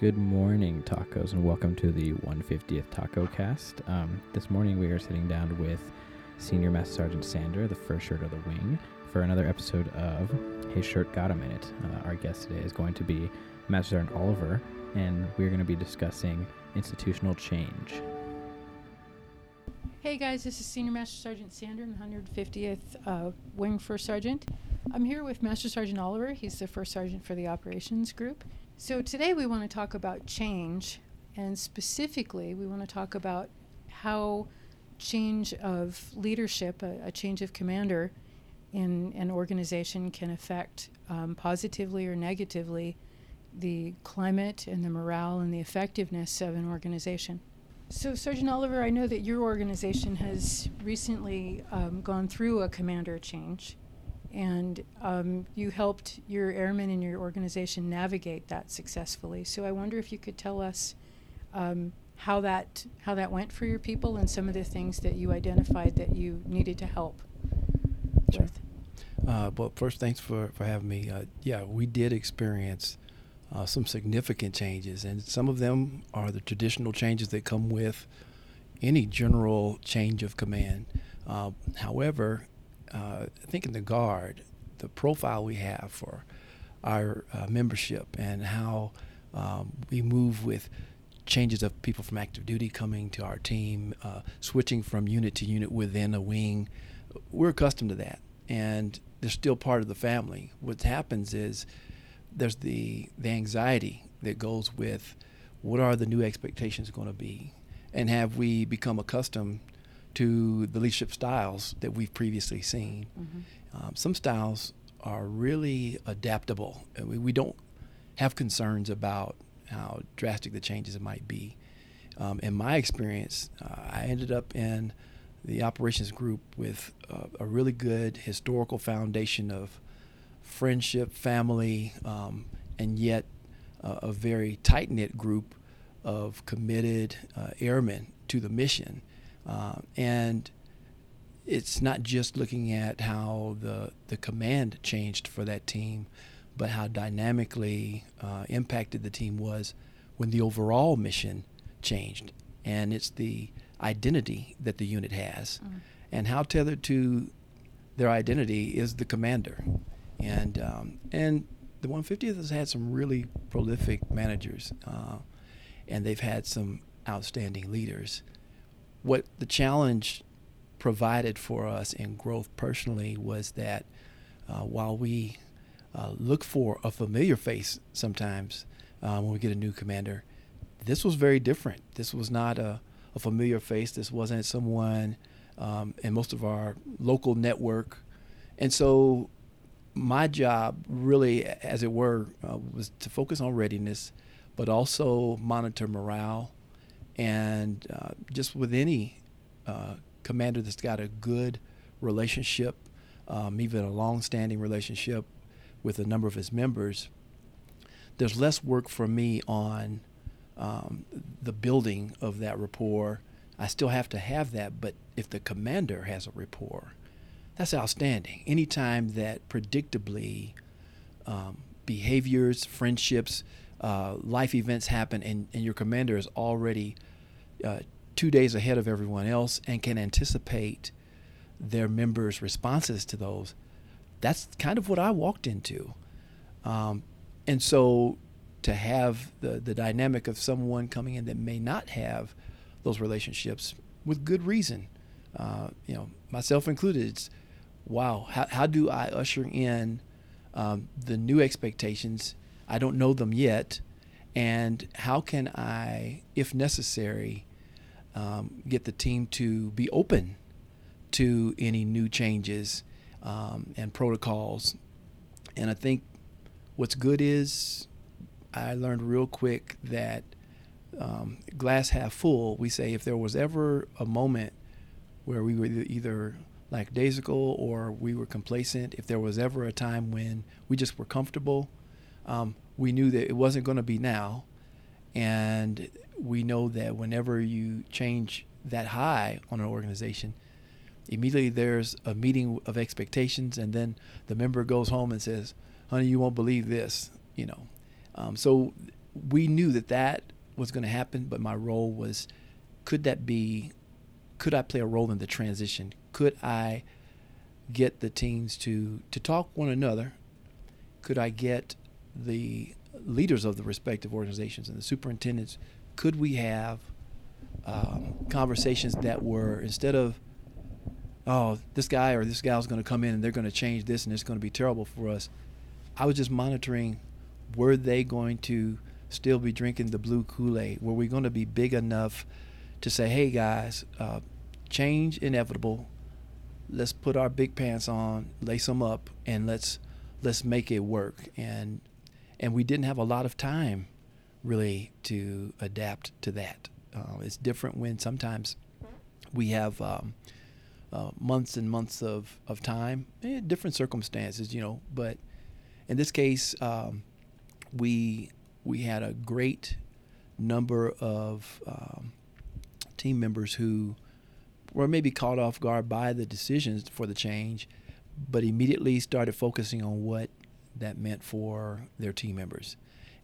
Good morning, tacos, and welcome to the 150th Taco Cast. This morning we are sitting down with Senior Master Sergeant Sander, the first shirt of the wing, for another episode of Hey Shirt Got a Minute. Our guest today is going to be Master Sergeant Oliver, and we're going to be discussing institutional change. Hey guys, this is Senior Master Sergeant Sander, 150th Wing First Sergeant. I'm here with Master Sergeant Oliver. He's the First Sergeant for the Operations Group. So today we want to talk about change, and specifically we want to talk about how change of leadership, a change of commander in an organization can affect positively or negatively the climate and the morale and the effectiveness of an organization. So, Sergeant Oliver, I know that your organization has recently gone through a commander change, and you helped your airmen in your organization navigate that successfully. So I wonder if you could tell us how that went for your people and some of the things that you identified that you needed to help with. Well, first, thanks for having me. We did experience some significant changes, and some of them are the traditional changes that come with any general change of command. However, I think in the Guard, the profile we have for our membership and how we move with changes of people from active duty coming to our team, switching from unit to unit within a wing, we're accustomed to that, and they're still part of the family. What happens is there's the anxiety that goes with what are the new expectations going to be, and have we become accustomed to the leadership styles that we've previously seen. Mm-hmm. Some styles are really adaptable. We don't have concerns about how drastic the changes might be. In my experience, I ended up in the operations group with a really good historical foundation of friendship, family, and yet a very tight-knit group of committed airmen to the mission. And it's not just looking at how the command changed for that team, but how dynamically impacted the team was when the overall mission changed. And it's the identity that the unit has. Mm-hmm. And how tethered to their identity is the commander. And the 150th has had some really prolific managers, and they've had some outstanding leaders. What the challenge provided for us in growth personally was that while we look for a familiar face sometimes when we get a new commander, this was very different. This was not a familiar face. This wasn't someone in most of our local network. And so my job really, as it were, was to focus on readiness, but also monitor morale. And just with any commander that's got a good relationship, even a long-standing relationship with a number of his members, there's less work for me on the building of that rapport. I still have to have that, but if the commander has a rapport, that's outstanding. Anytime that predictably behaviors, friendships, life events happen, and your commander is already 2 days ahead of everyone else and can anticipate their members' responses to those, that's kind of what I walked into. And so to have the dynamic of someone coming in that may not have those relationships with good reason, myself included, it's, wow, how do I usher in the new expectations? I don't know them yet, and how can I, if necessary, get the team to be open to any new changes and protocols? And I think what's good is I learned real quick that glass half full, we say if there was ever a moment where we were either lackadaisical or we were complacent, if there was ever a time when we just were comfortable, we knew that it wasn't going to be now. And we know that whenever you change that high on an organization, immediately there's a meeting of expectations, and then the member goes home and says, honey, you won't believe this. So we knew that that was going to happen, but my role was, could I play a role in the transition? Could I get the teams to talk one another? Could I get the leaders of the respective organizations and the superintendents, could we have conversations that were, instead of, oh, this guy or this gal's going to come in and they're going to change this and it's going to be terrible for us, I was just monitoring, were they going to still be drinking the blue Kool-Aid? Were we going to be big enough to say, hey guys, change inevitable, let's put our big pants on, lace them up, and let's make it work. And we didn't have a lot of time really to adapt to that. It's different when sometimes we have months and months of time, different circumstances, you know. But in this case, we had a great number of team members who were maybe caught off guard by the decisions for the change, but immediately started focusing on what that meant for their team members.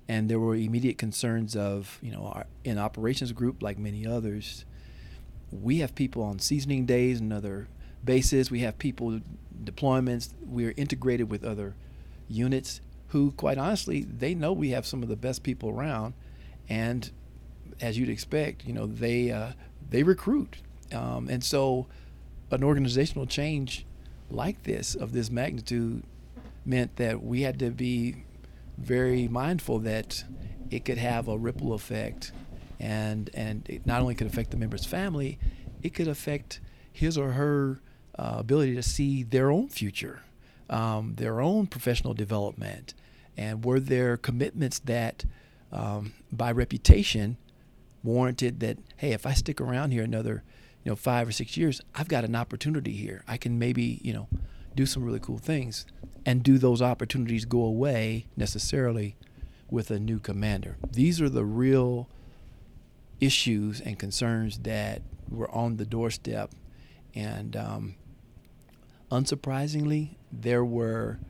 And there were immediate concerns of, you know, in operations group, like many others, we have people on seasoning days and other bases. We have people deployments. We're integrated with other units who, quite honestly, they know we have some of the best people around. And as you'd expect, you know, they recruit. And so an organizational change like this, of this magnitude, meant that we had to be very mindful that it could have a ripple effect, and it not only could affect the member's family, it could affect his or her ability to see their own future, their own professional development, and were there commitments that by reputation warranted that, hey, if I stick around here another 5 or 6 years, I've got an opportunity here. I can maybe, do some really cool things. And do those opportunities go away necessarily with a new commander? These are the real issues and concerns that were on the doorstep. And unsurprisingly, there were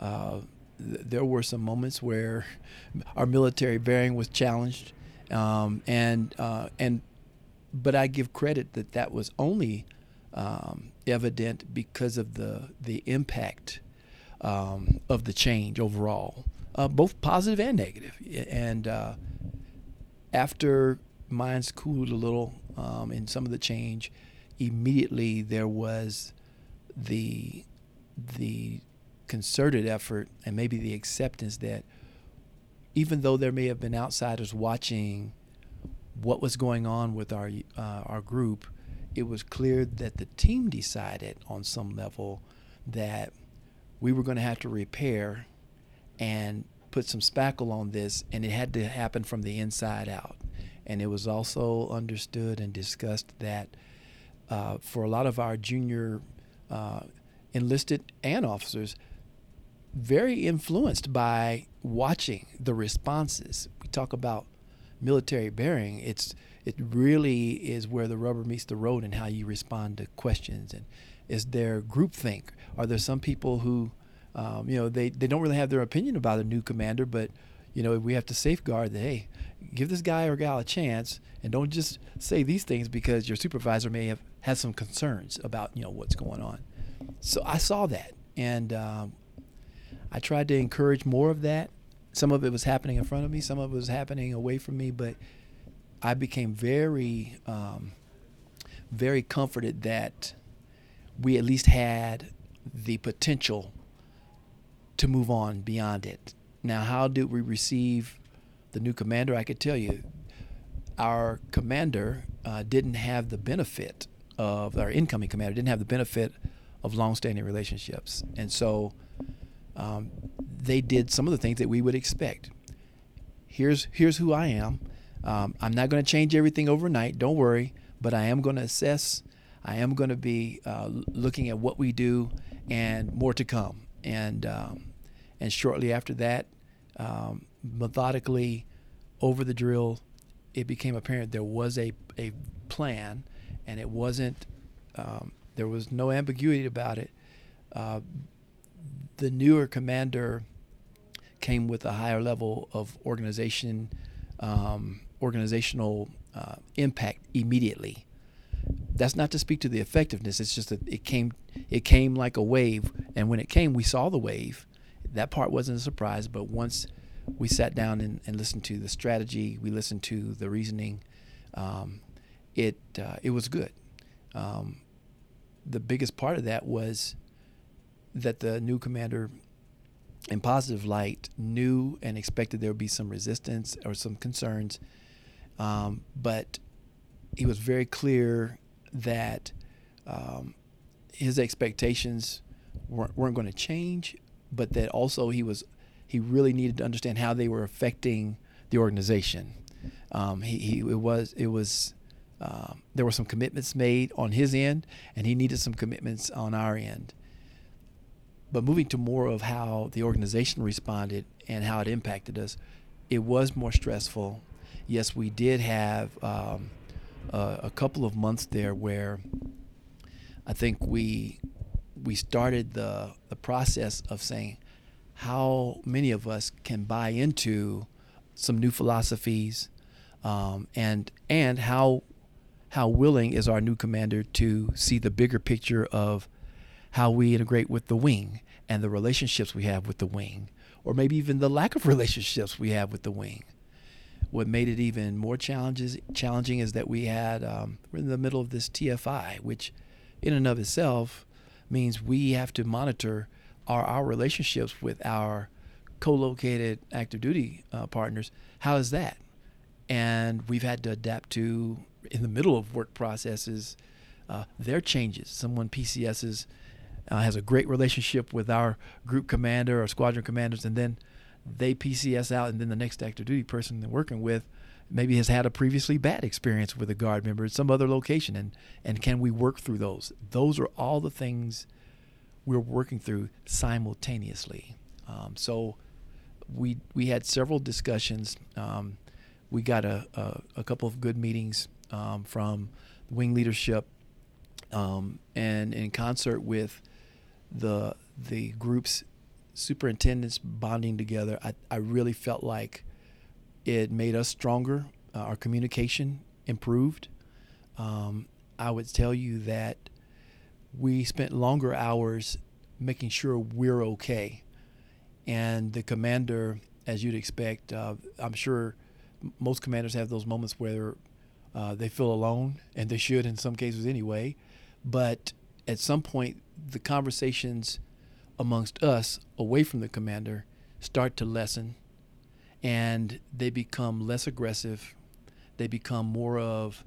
some moments where our military bearing was challenged, but I give credit that was only evident because of the impact of the change overall, both positive and negative. And after minds cooled a little in some of the change, immediately there was the concerted effort and maybe the acceptance that even though there may have been outsiders watching what was going on with our group, it was clear that the team decided on some level that we were going to have to repair and put some spackle on this, and it had to happen from the inside out. And it was also understood and discussed that for a lot of our junior enlisted and officers, very influenced by watching the responses. We talk about military bearing, it really is where the rubber meets the road and how you respond to questions. And is there groupthink? Are there some people who they don't really have their opinion about a new commander, but we have to safeguard that, hey, give this guy or gal a chance and don't just say these things because your supervisor may have had some concerns about what's going on. So I saw that, and I tried to encourage more of that. Some of it was happening in front of me, some of it was happening away from me, but I became very, very comforted that we at least had the potential to move on beyond it. Now, how did we receive the new commander? I could tell you, our commander didn't have the benefit of, our incoming commander didn't have the benefit of longstanding relationships. And so they did some of the things that we would expect. Here's who I am. I'm not going to change everything overnight, don't worry, but I am going to assess. I am going to be looking at what we do, and more to come. And shortly after that, methodically over the drill, it became apparent there was a plan, and it wasn't, there was no ambiguity about it. The newer commander came with a higher level of organizational impact immediately. That's not to speak to the effectiveness. It's just that it came like a wave. And when it came, we saw the wave. That part wasn't a surprise. But once we sat down and listened to the strategy, we listened to the reasoning, it was good. The biggest part of that was that the new commander, in positive light, knew and expected there would be some resistance or some concerns. But he was very clear that his expectations weren't going to change, but that also he really needed to understand how they were affecting the organization. There were some commitments made on his end, and he needed some commitments on our end. But moving to more of how the organization responded and how it impacted us, it was more stressful. Yes, we did have a couple of months there where I think we started the process of saying how many of us can buy into some new philosophies, and how willing is our new commander to see the bigger picture of how we integrate with the wing and the relationships we have with the wing, or maybe even the lack of relationships we have with the wing. What made it even more challenging is that we had we're in the middle of this TFI, which in and of itself means we have to monitor our relationships with our co-located active duty partners. How is that? And we've had to adapt to, in the middle of work processes, their changes. Someone PCS's has a great relationship with our group commander or squadron commanders, and then they PCS out, and then the next active duty person they're working with maybe has had a previously bad experience with a guard member at some other location, and can we work through those? Those are all the things we're working through simultaneously. So we had several discussions. We got a couple of good meetings from wing leadership, and in concert with the group's superintendents bonding together, I really felt like it made us stronger. Our communication improved. I would tell you that we spent longer hours making sure we're okay. And the commander, as you'd expect, I'm sure most commanders have those moments where they feel alone, and they should in some cases anyway. But at some point, the conversations amongst us away from the commander start to lessen, and they become less aggressive. They become more of,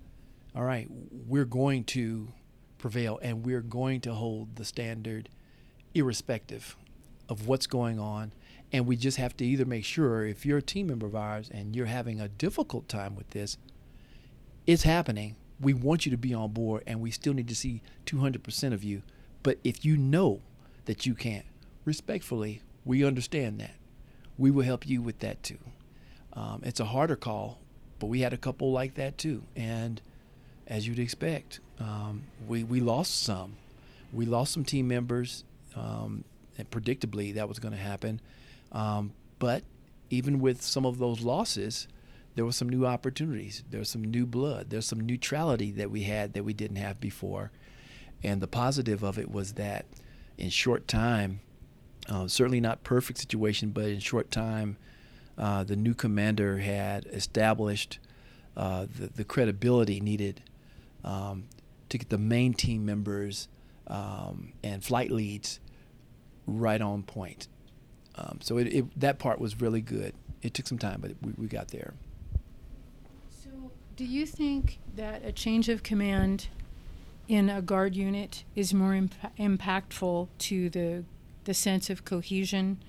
all right, we're going to prevail and we're going to hold the standard irrespective of what's going on. And we just have to either make sure, if you're a team member of ours and you're having a difficult time with this, it's happening. We want you to be on board, and we still need to see 200% of you. But if you know that you can't, respectfully, we understand that. We will help you with that too. It's a harder call, but we had a couple like that too. And as you'd expect, we lost some. We lost some team members, and predictably that was going to happen. But even with some of those losses, there were some new opportunities. There was some new blood. There's some neutrality that we had that we didn't have before. And the positive of it was that in short time, certainly not perfect situation, but in short time, the new commander had established the credibility needed to get the main team members and flight leads right on point. So that part was really good. It took some time, but we got there. So do you think that a change of command in a guard unit is more impactful to the sense of cohesion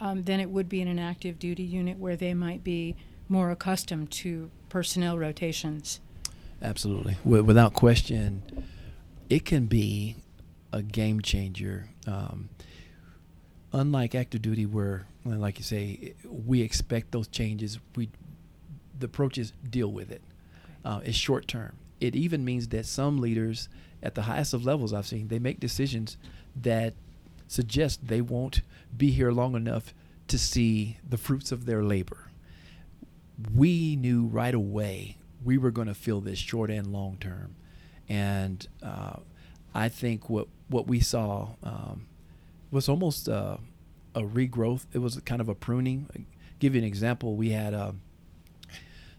than it would be in an active duty unit, where they might be more accustomed to personnel rotations? Absolutely. Without question, it can be a game changer. Unlike active duty, where, like you say, we expect those changes, the approach is deal with it. It's short term. It even means that some leaders at the highest of levels I've seen, they make decisions that suggest they won't be here long enough to see the fruits of their labor. We knew right away we were going to feel this short and long term. And I think what we saw was almost a regrowth. It was kind of a pruning. I'll give you an example. We had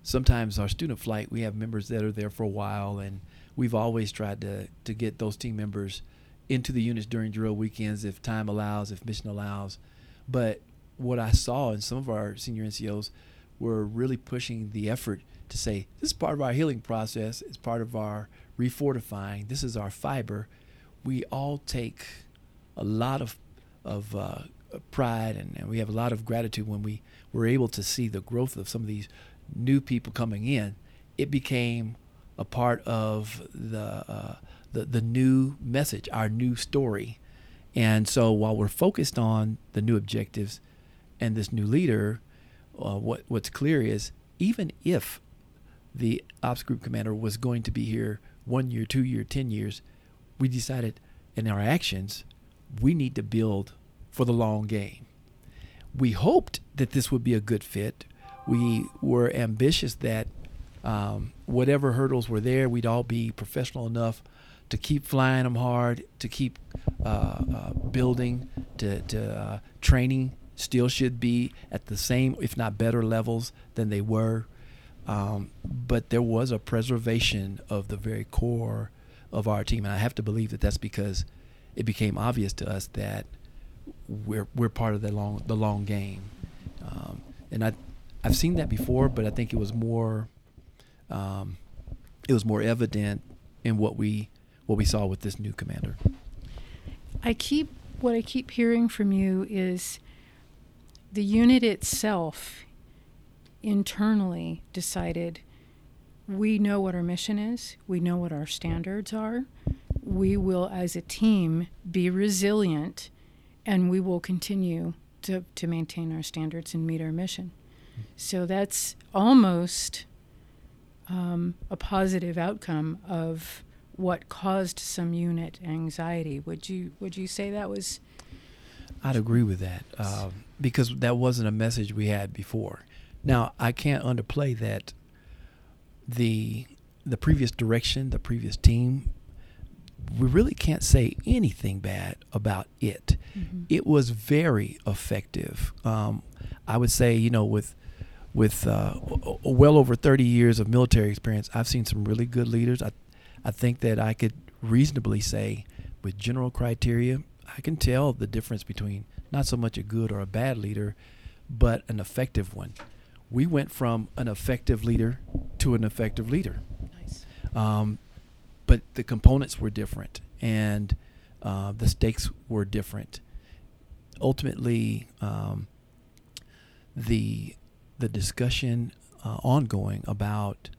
sometimes our student flight, we have members that are there for a while, and we've always tried to get those team members into the units during drill weekends if time allows, if mission allows. But what I saw in some of our senior NCOs were really pushing the effort to say, this is part of our healing process. It's part of our refortifying. This is our fiber. We all take a lot of pride, and we have a lot of gratitude when we were able to see the growth of some of these new people coming in. It became a part of the new message, our new story. And so while we're focused on the new objectives and this new leader, what's clear is even if the ops group commander was going to be here 1 year, 2 year, 10 years, we decided in our actions, we need to build for the long game. We hoped that this would be a good fit. We were ambitious that whatever hurdles were there, we'd all be professional enough to keep flying them hard, to keep building, to training still should be at the same, if not better levels than they were. But there was a preservation of the very core of our team. And I have to believe that that's because it became obvious to us that we're part of the long game. And I've seen that before, but I think it was more evident in what we saw with this new commander. What I keep hearing from you is the unit itself internally decided, we know what our mission is, we know what our standards are, we will as a team be resilient, and we will continue to maintain our standards and meet our mission. So that's almost a positive outcome of what caused some unit anxiety. Would you say that was? I'd agree with that because that wasn't a message we had before. Now, I can't underplay that the previous direction, the previous team, we really can't say anything bad about it. Mm-hmm. It was very effective. I would say, with well over 30 years of military experience, I've seen some really good leaders. I think that I could reasonably say, with general criteria, I can tell the difference between not so much a good or a bad leader, but an effective one. We went from an effective leader to an effective leader. Nice. But the components were different, and the stakes were different. Ultimately, the discussion ongoing about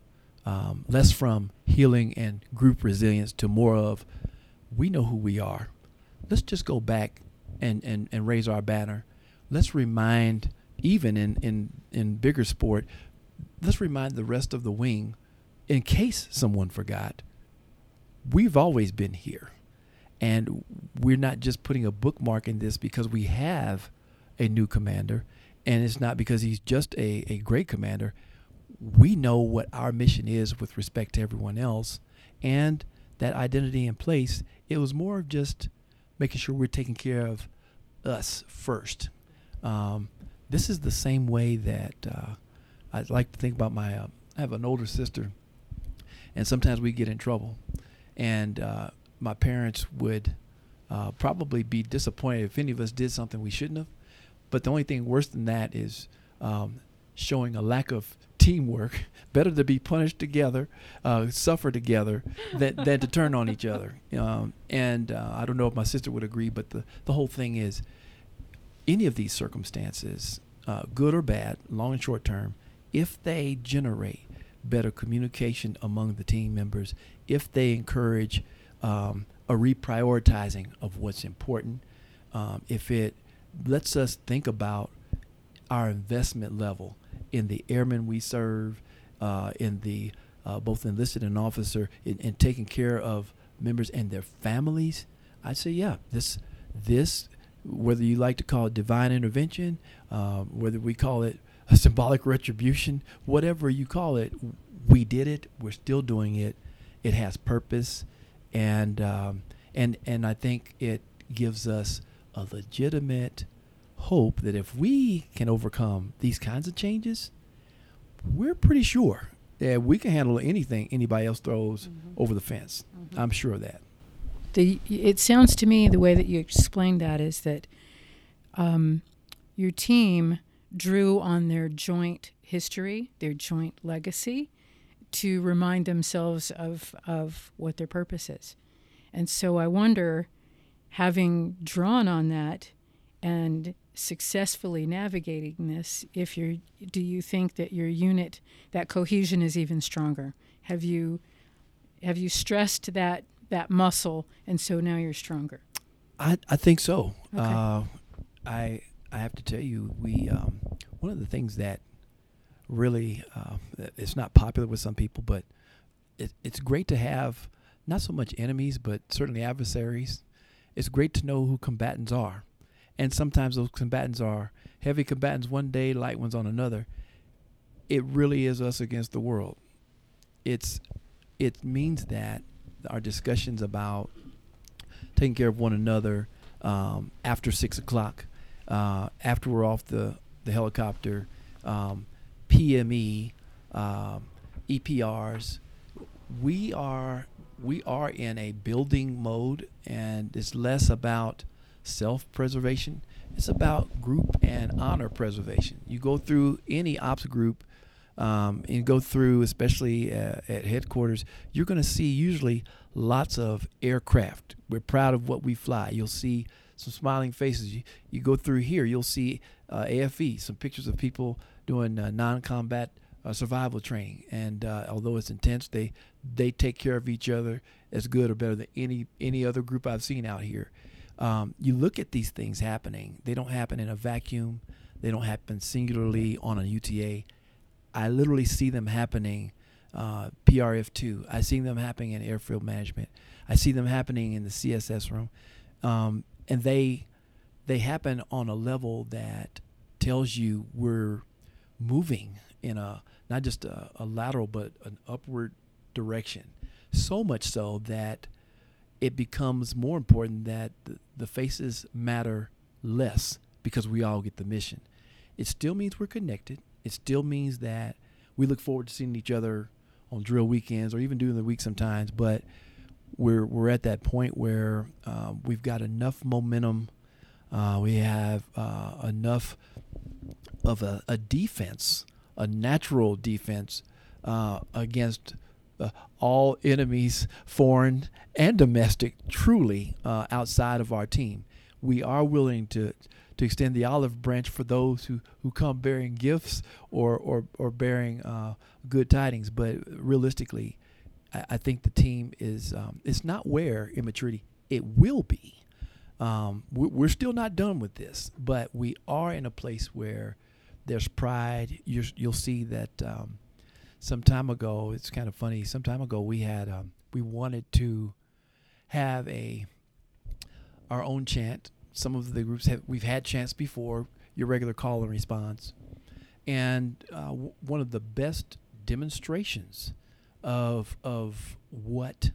less from healing and group resilience to more of, we know who we are. Let's just go back and raise our banner. Let's remind, even in bigger sport, let's remind the rest of the wing, in case someone forgot, we've always been here, and we're not just putting a bookmark in this because we have a new commander, and it's not because he's just a great commander. We know what our mission is with respect to everyone else, and that identity in place, it was more of just making sure we're taking care of us first. This is the same way that I like to think about my, I have an older sister, and sometimes we get in trouble. And my parents would probably be disappointed if any of us did something we shouldn't have. But the only thing worse than that is showing a lack of teamwork. Better to be punished together, suffer together, than to turn on each other. And I don't know if my sister would agree, but the whole thing is, any of these circumstances, good or bad, long and short term, if they generate better communication among the team members, if they encourage a reprioritizing of what's important, if it lets us think about our investment level in the airmen we serve, in the both enlisted and officer, in taking care of members and their families, I'd say, yeah, this whether you like to call it divine intervention, whether we call it a symbolic retribution, whatever you call it, we did it. We're still doing it. It has purpose, and I think it gives us a legitimate hope that if we can overcome these kinds of changes, we're pretty sure that we can handle anything anybody else throws over the fence. I'm sure of that. It sounds to me the way that you explained that is that your team drew on their joint history, their joint legacy, to remind themselves of what their purpose is. And so I wonder, having drawn on that and successfully navigating this, do you think that your unit, that cohesion is even stronger? Have you stressed that muscle, and so now you're stronger? I think so. Okay. I have to tell you, we one of the things that really, it's not popular with some people, but it's great to have not so much enemies, but certainly adversaries. It's great to know who combatants are. And sometimes those combatants are heavy combatants one day, light ones on another. It really is us against the world. It means that our discussions about taking care of one another after 6 o'clock, after we're off the helicopter, PME, EPRs, we are in a building mode, and it's less about self-preservation. It's about group and honor preservation. You go through any ops group, and go through, especially at headquarters, you're going to see usually lots of aircraft. We're proud of what we fly. You'll see some smiling faces. You go through here, you'll see AFE, some pictures of people doing non-combat survival training. And although it's intense, they take care of each other as good or better than any other group I've seen out here. You look at these things happening. They don't happen in a vacuum. They don't happen singularly on a UTA. I literally see them happening PRF2. I see them happening in airfield management. I see them happening in the CSS room. And they happen on a level that tells you we're moving in a not just a lateral but an upward direction. So much so that it becomes more important that the faces matter less because we all get the mission. It still means we're connected. It still means that we look forward to seeing each other on drill weekends or even during the week sometimes, but we're at that point where we've got enough momentum, we have enough of a defense, a natural defense against all enemies, foreign and domestic, truly outside of our team. We are willing to extend the olive branch for those who come bearing gifts or bearing good tidings. But realistically, I think the team is, it's not where immaturity, it will be. We're still not done with this, but we are in a place where there's pride. You'll see that some time ago, it's kind of funny, some time ago we had, we wanted to have our own chant. Some of the groups we've had chants before, your regular call and response. And one of the best demonstrations of what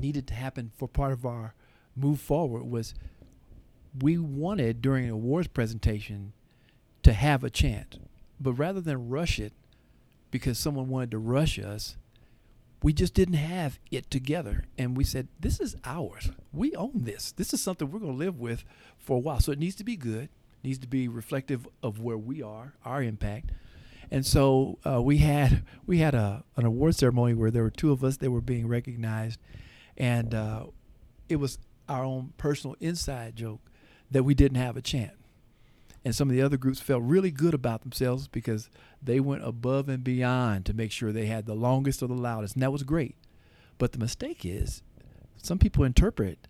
needed to happen for part of our move forward was we wanted during an awards presentation to have a chant. But rather than rush it because someone wanted to rush us, we just didn't have it together. And we said, this is ours. We own this. This is something we're going to live with for a while. So it needs to be good. It needs to be reflective of where we are, our impact. And so we had an award ceremony where there were two of us that were being recognized. And it was our own personal inside joke that we didn't have a chant. And some of the other groups felt really good about themselves because they went above and beyond to make sure they had the longest or the loudest. And that was great. But the mistake is some people interpret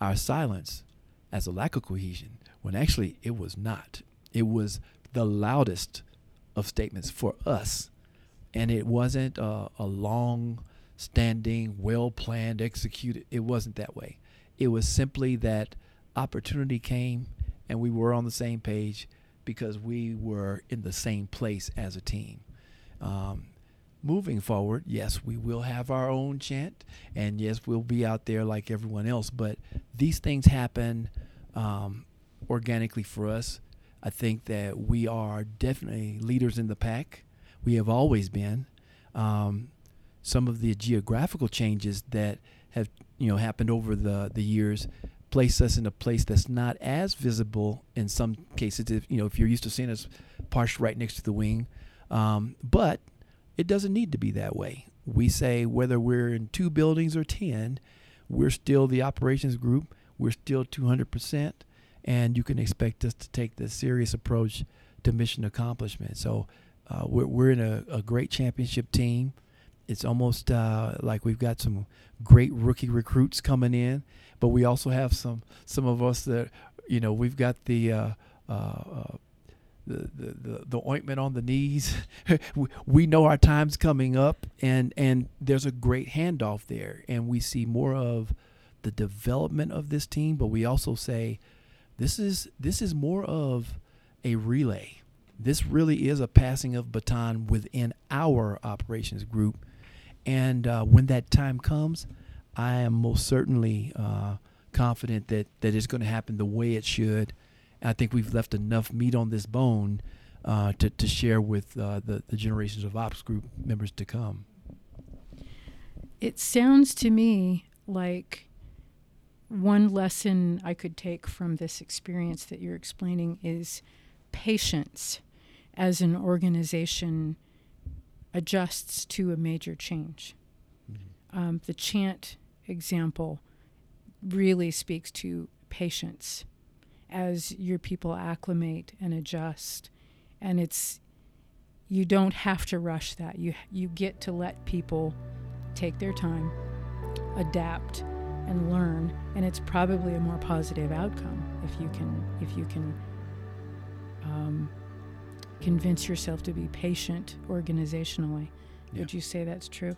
our silence as a lack of cohesion when actually it was not. It was the loudest of statements for us. And it wasn't a long-standing, well-planned, executed. It wasn't that way. It was simply that opportunity came and we were on the same page because we were in the same place as a team. Moving forward, yes, we will have our own chant, and yes, we'll be out there like everyone else, but these things happen organically for us. I think that we are definitely leaders in the pack. We have always been. Some of the geographical changes that have happened over the years place us in a place that's not as visible in some cases. If you're used to seeing us parked right next to the wing, but it doesn't need to be that way. We say whether we're in 2 buildings or 10, we're still the operations group. We're still 200%, and you can expect us to take this serious approach to mission accomplishment. So we're in a great championship team. It's almost like we've got some great rookie recruits coming in, but we also have some of us that we've got the ointment on the knees. We know our time's coming up, and there's a great handoff there, and we see more of the development of this team. But we also say this is more of a relay. This really is a passing of baton within our operations group. And when that time comes, I am most certainly confident that it's going to happen the way it should. I think we've left enough meat on this bone to share with the generations of ops group members to come. It sounds to me like one lesson I could take from this experience that you're explaining is patience as an organization adjusts to a major change. Mm-hmm. The chant example really speaks to patience as your people acclimate and adjust, and you don't have to rush that. You get to let people take their time, adapt, and learn, and it's probably a more positive outcome if you can convince yourself to be patient organizationally. Yeah. Would you say that's true?